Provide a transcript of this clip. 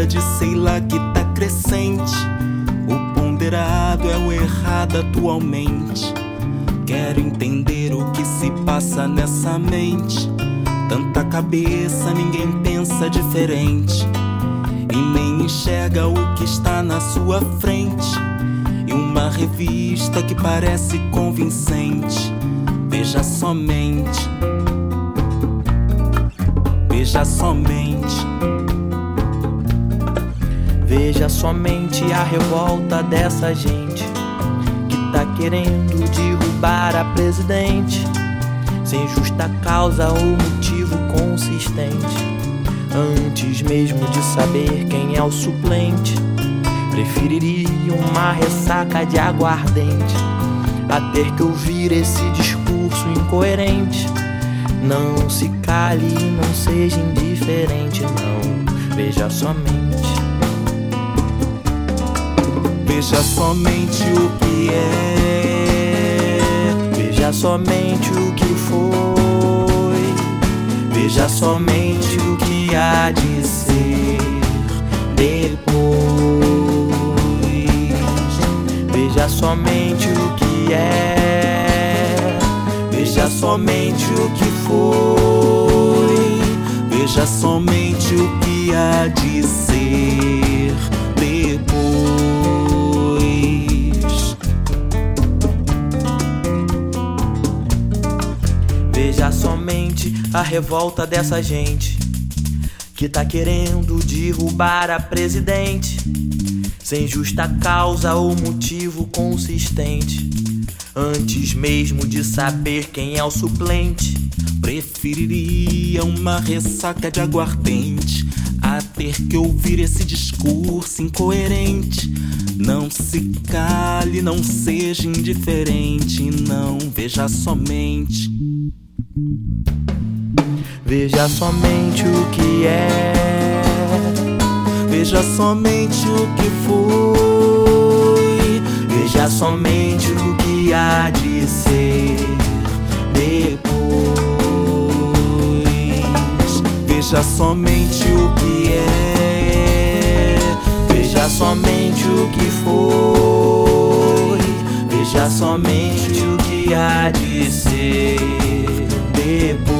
onda de sei lá que tá crescente. O ponderado é o errado atualmente. Quero entender o que se passa nessa mente. Tanta cabeça, ninguém pensa diferente e nem enxerga o que está na sua frente. E uma revista que parece convincente. Veja somente. Veja somente. Veja somente a revolta dessa gente que tá querendo derrubar a presidente, sem justa causa ou motivo consistente. Antes mesmo de saber quem é o suplente, preferiria uma ressaca de aguardente a ter que ouvir esse discurso incoerente. Não se cale, não seja indiferente, não. Veja somente. Veja somente o que é. Veja somente o que foi. Veja somente o que há de ser depois. Veja somente o que é. Veja somente o que foi. Veja somente o que há de ser depois. Veja somente a revolta dessa gente que tá querendo derrubar a presidente, sem justa causa ou motivo consistente. Antes mesmo de saber quem é o suplente, preferiria uma ressaca de aguardente a ter que ouvir esse discurso incoerente. Não se cale, não seja indiferente, não. Veja somente. Veja somente o que é. Veja somente o que foi. Veja somente o que há de ser depois. Veja somente o que é. Veja somente o que foi. Veja somente o que há de ser depois.